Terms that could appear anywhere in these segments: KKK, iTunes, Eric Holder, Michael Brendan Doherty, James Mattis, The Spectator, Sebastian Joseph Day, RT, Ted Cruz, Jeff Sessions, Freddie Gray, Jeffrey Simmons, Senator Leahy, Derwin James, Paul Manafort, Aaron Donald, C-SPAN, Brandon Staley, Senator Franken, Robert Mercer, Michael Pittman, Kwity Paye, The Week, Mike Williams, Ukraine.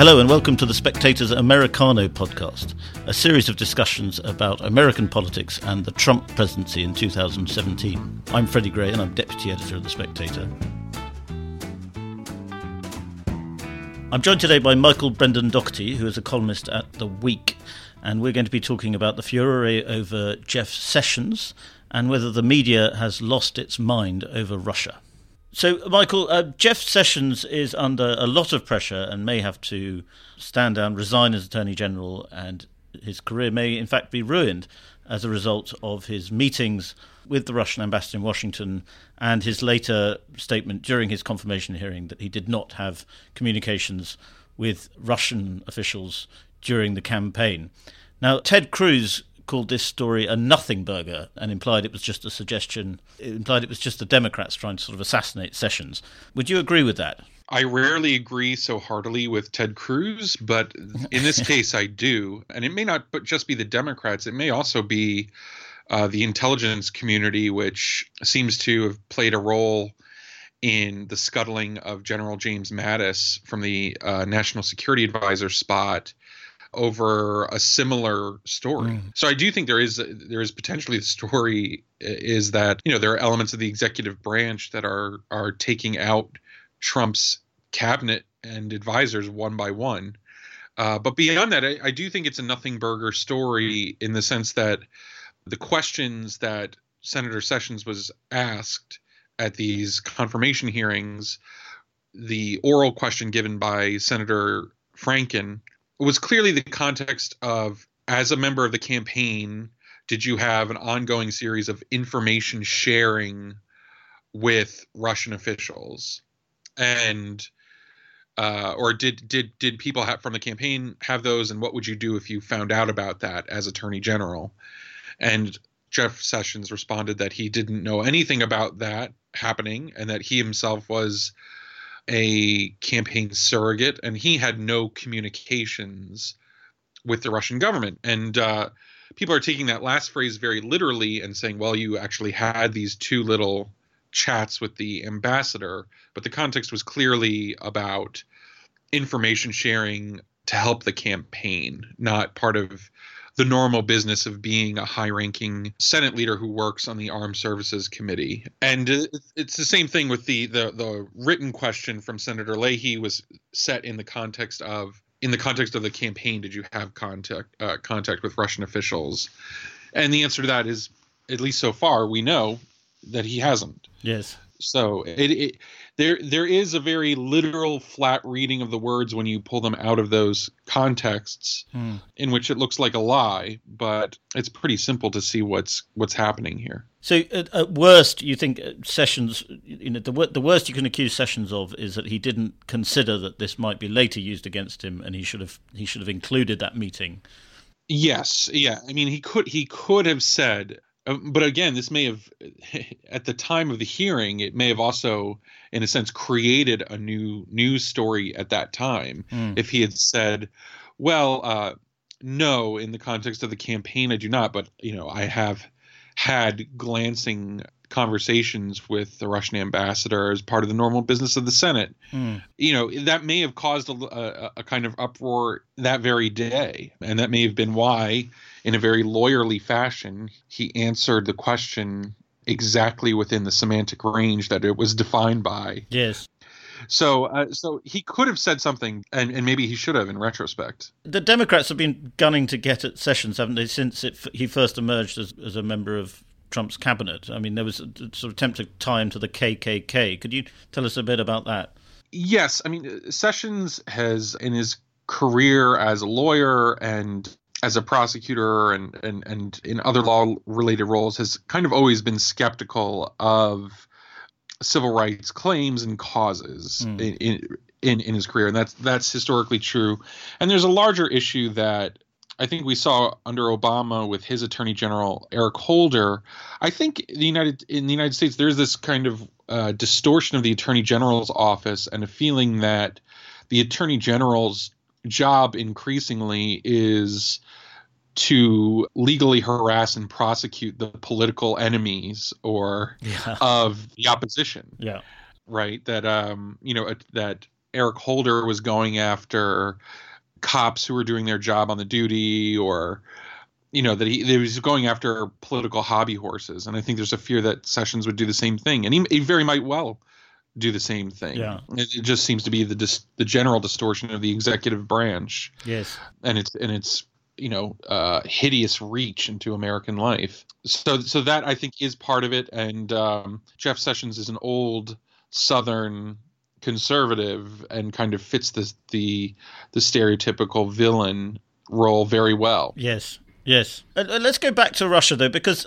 Hello and welcome to The Spectator's Americano podcast, a series of discussions about American politics and the Trump presidency in 2017. I'm Freddie Gray and I'm Deputy Editor of The Spectator. I'm joined today by Michael Brendan Doherty, who is a columnist at The Week, and we're going to be talking about the furore over Jeff Sessions and whether the media has lost its mind over Russia. So, Michael, Jeff Sessions is under a lot of pressure and may have to stand down, resign as Attorney General, and his career may, in fact, be ruined as a result of his meetings with the Russian ambassador in Washington and his later statement during his confirmation hearing that he did not have communications with Russian officials during the campaign. Now, Ted Cruz called this story a nothing burger and implied it was just a suggestion. It implied it was just the Democrats trying to sort of assassinate Sessions. Would you agree with that? I rarely agree so heartily with Ted Cruz, but in this case I do. And it may not just be the Democrats. It may also be the intelligence community, which seems to have played a role in the scuttling of General James Mattis from the National Security Advisor spot over a similar story. So I do think there is potentially the story is that, you know, there are elements of the executive branch that are taking out Trump's cabinet and advisors one by one. But beyond that, I do think it's a nothing burger story in the sense that the questions that Senator Sessions was asked at these confirmation hearings, the oral question given by Senator Franken, it was clearly the context of, as a member of the campaign, did you have an ongoing series of information sharing with Russian officials? And or did people from the campaign have those? And what would you do if you found out about that as Attorney General? And Jeff Sessions responded that he didn't know anything about that happening and that he himself was a campaign surrogate, and he had no communications with the Russian government. And people are taking that last phrase very literally and saying, well, you actually had these two little chats with the ambassador, but the context was clearly about information sharing to help the campaign, not part of the normal business of being a high-ranking Senate leader who works on the Armed Services Committee. And it's the same thing with the written question from Senator Leahy was set in the context of the campaign. Did you have contact with Russian officials? And the answer to that is, at least so far, we know that he hasn't. Yes. So there is a very literal flat reading of the words when you pull them out of those contexts in which it looks like a lie, but it's pretty simple to see what's happening here. So at worst, you think Sessions, you know, the worst you can accuse Sessions of is that he didn't consider that this might be later used against him and he should have included that meeting. Yes. Yeah. I mean, he could have said, but again, this may have, at the time of the hearing, it may have also, in a sense, created a new news story at that time. If he had said, well, no, in the context of the campaign, I do not. But, you know, I have had glancing conversations with the Russian ambassador as part of the normal business of the Senate. You know, that may have caused a kind of uproar that very day. And that may have been why, in a very lawyerly fashion, he answered the question exactly within the semantic range that it was defined by. Yes. So he could have said something, and maybe he should have in retrospect. The Democrats have been gunning to get at Sessions, haven't they, since he first emerged as a member of Trump's cabinet. I mean, there was a sort of attempt to tie him to the KKK. Could you tell us a bit about that? Yes. I mean, Sessions has, in his career as a lawyer and as a prosecutor and in other law-related roles, has kind of always been skeptical of civil rights claims and causes in his career. And that's historically true. And there's a larger issue that I think we saw under Obama with his Attorney General, Eric Holder. I think in the United States, there's this kind of distortion of the Attorney General's office and a feeling that the Attorney General's job increasingly is to legally harass and prosecute the political enemies of the opposition. Yeah. Right. That, you know, that Eric Holder was going after cops who were doing their job on the duty, or, you know, that he was going after political hobby horses. And I think there's a fear that Sessions would do the same thing. And he very might well do the same thing. Yeah. It just seems to be the general distortion of the executive branch. Yes. And it's, you know, hideous reach into American life. So that I think is part of it. And Jeff Sessions is an old Southern conservative and kind of fits the stereotypical villain role very well. Yes. Yes. Let's go back to Russia, though, because,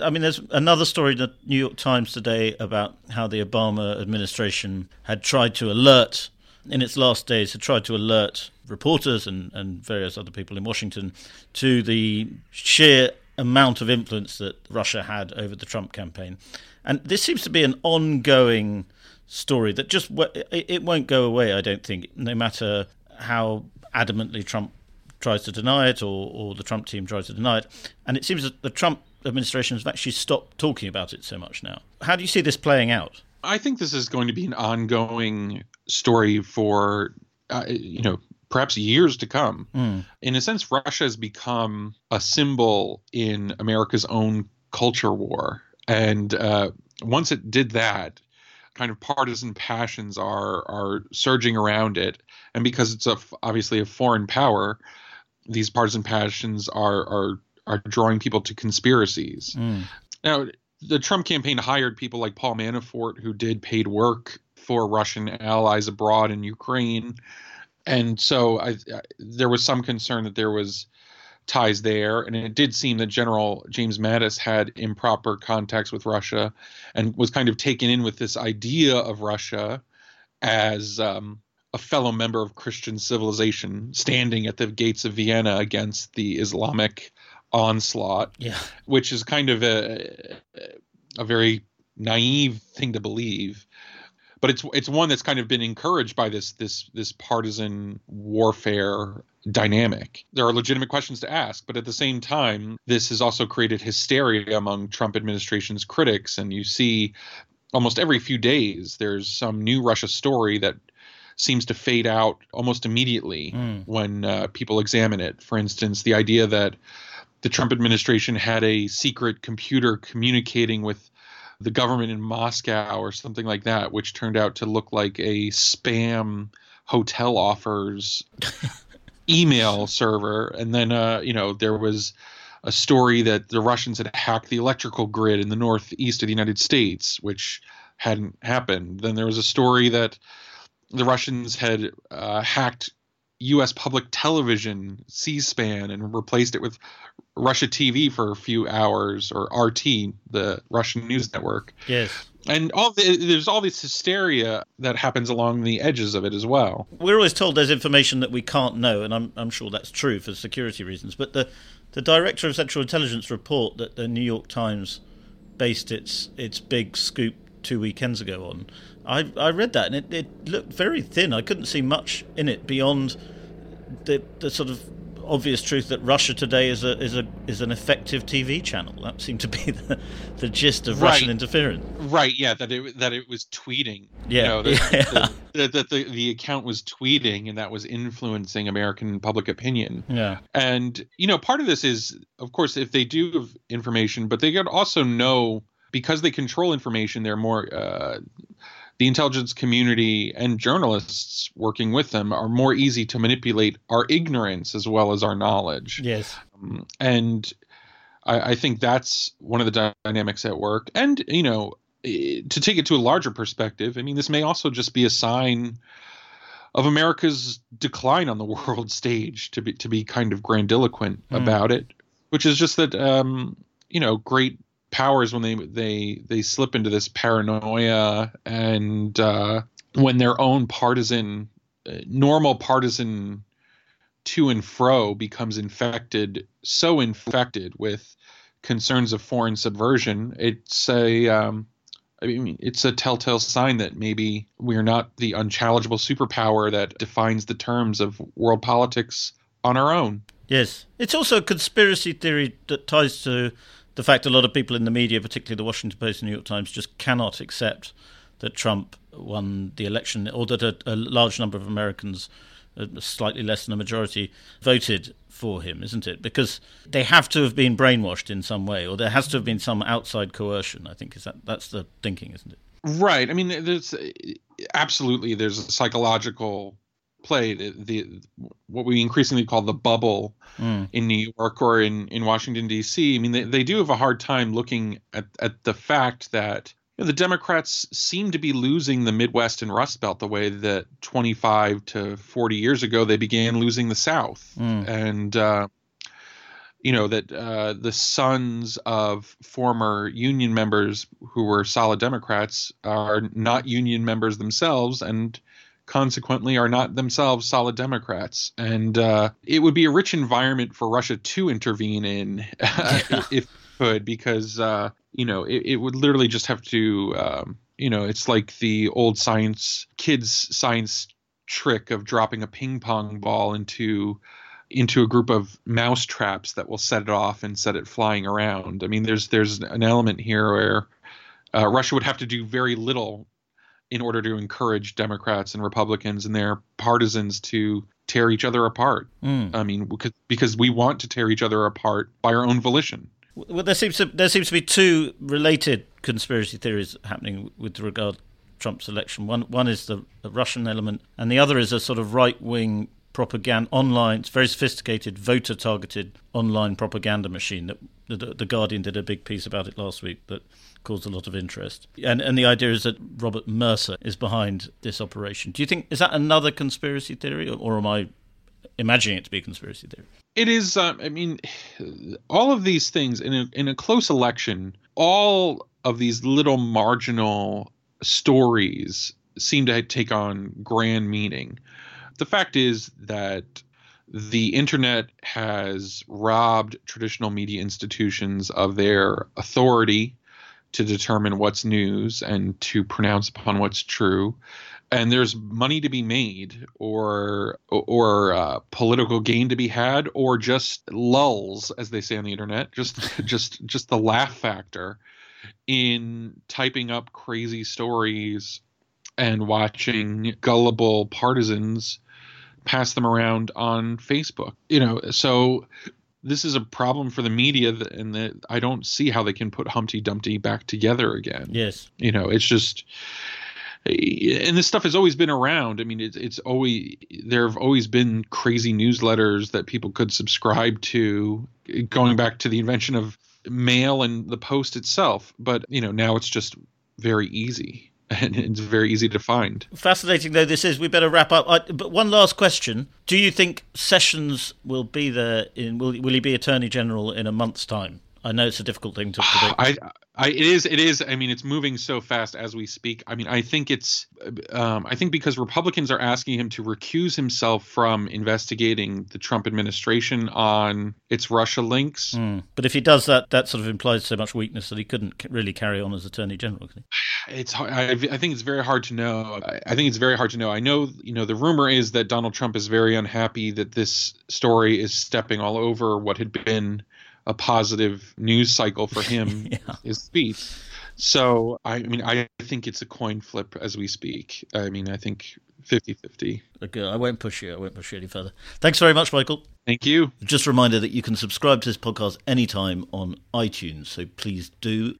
I mean, there's another story in the New York Times today about how the Obama administration had tried to alert, in its last days, had tried to alert reporters and various other people in Washington to the sheer amount of influence that Russia had over the Trump campaign. And this seems to be an ongoing story that just it won't go away, I don't think, no matter how adamantly Trump tries to deny it, or the Trump team tries to deny it. And it seems that the Trump administration has actually stopped talking about it so much now. How do you see this playing out? I think this is going to be an ongoing story for, perhaps years to come. Mm. In a sense, Russia has become a symbol in America's own culture war. And once it did that, kind of partisan passions are surging around it. And because it's obviously a foreign power, these partisan passions are drawing people to conspiracies. Mm. Now, the Trump campaign hired people like Paul Manafort, who did paid work for Russian allies abroad in Ukraine. And so there was some concern that there was ties there. And it did seem that General James Mattis had improper contacts with Russia and was kind of taken in with this idea of Russia as a fellow member of Christian civilization standing at the gates of Vienna against the Islamic onslaught, which is kind of a very naive thing to believe. But it's one that's kind of been encouraged by this partisan warfare dynamic. There are legitimate questions to ask, but at the same time, this has also created hysteria among Trump administration's critics. And you see almost every few days there's some new Russia story that seems to fade out almost immediately when people examine it. For instance, the idea that the Trump administration had a secret computer communicating with the government in Moscow or something like that, which turned out to look like a spam hotel offers email server. And then, there was a story that the Russians had hacked the electrical grid in the northeast of the United States, which hadn't happened. Then there was a story that the Russians had hacked U.S. public television, C-SPAN, and replaced it with Russia TV for a few hours, or RT, the Russian news network. Yes. And there's all this hysteria that happens along the edges of it as well. We're always told there's information that we can't know, and I'm sure that's true for security reasons. But the director of Central Intelligence report that the New York Times based its big scoop 2 weekends ago on, I read that and it looked very thin. I couldn't see much in it beyond the sort of obvious truth that Russia today is an effective TV channel. That seemed to be the gist of Russian interference. Right, yeah, that it was tweeting. Yeah, the account was tweeting, and that was influencing American public opinion. Yeah, and part of this is, of course, if they do have information, but they could also know, because they control information, they're more. The intelligence community and journalists working with them are more easy to manipulate our ignorance as well as our knowledge. Yes. And I think that's one of the dynamics at work. And, to take it to a larger perspective, I mean, this may also just be a sign of America's decline on the world stage, to be kind of grandiloquent about it, which is just that, great powers, when they slip into this paranoia, and when their own normal partisan to and fro becomes infected with concerns of foreign subversion, it's a telltale sign that maybe we're not the unchallengeable superpower that defines the terms of world politics on our own. Yes. It's also a conspiracy theory that ties to the fact a lot of people in the media, particularly the Washington Post and New York Times, just cannot accept that Trump won the election, or that a large number of Americans, slightly less than a majority, voted for him, isn't it? Because they have to have been brainwashed in some way, or there has to have been some outside coercion, I think. That's the thinking, isn't it? Right. I mean, there's a psychological play, what we increasingly call the bubble in New York or in Washington, D.C. I mean, they do have a hard time looking at the fact that the Democrats seem to be losing the Midwest and Rust Belt the way that 25 to 40 years ago they began losing the South. And, that the sons of former union members who were solid Democrats are not union members themselves and consequently are not themselves solid Democrats. And it would be a rich environment for Russia to intervene in if could, because it would literally just have to it's like the old science trick of dropping a ping pong ball into a group of mouse traps that will set it off and set it flying around. I mean, there's an element here where Russia would have to do very little in order to encourage Democrats and Republicans and their partisans to tear each other apart. I mean, because we want to tear each other apart by our own volition. Well, there seems to be two related conspiracy theories happening with regard to Trump's election. One is the Russian element, and the other is a sort of right-wing propaganda online. It's very sophisticated, voter-targeted online propaganda machine that the Guardian did a big piece about it last week that caused a lot of interest. And the idea is that Robert Mercer is behind this operation. Do you think, is that another conspiracy theory, or am I imagining it to be a conspiracy theory? It is. All of these things in a close election, all of these little marginal stories seem to take on grand meaning. The fact is that the internet has robbed traditional media institutions of their authority to determine what's news and to pronounce upon what's true. And there's money to be made or political gain to be had, or just lulls, as they say on the internet, just the laugh factor in typing up crazy stories and watching gullible partisans pass them around on Facebook. So this is a problem for the media, and that I don't see how they can put Humpty Dumpty back together again. Yes. It's just... And this stuff has always been around. I mean, it's always, there have always been crazy newsletters that people could subscribe to, going back to the invention of mail and the post itself. But, now it's just very easy, and it's very easy to find. Fascinating though this is, we better wrap up. But one last question. Do you think Sessions will be will he be Attorney General in a month's time? I know it's a difficult thing to predict. It is. I mean, it's moving so fast as we speak. I mean, I think because Republicans are asking him to recuse himself from investigating the Trump administration on its Russia links. But if he does that, that sort of implies so much weakness that he couldn't really carry on as Attorney General, could he? I think it's very hard to know. I know, the rumor is that Donald Trump is very unhappy that this story is stepping all over what had been a positive news cycle for him, his speech. So, I think it's a coin flip as we speak. I think 50-50. Okay, I won't push you any further. Thanks very much, Michael. Thank you. Just a reminder that you can subscribe to this podcast anytime on iTunes, so please do.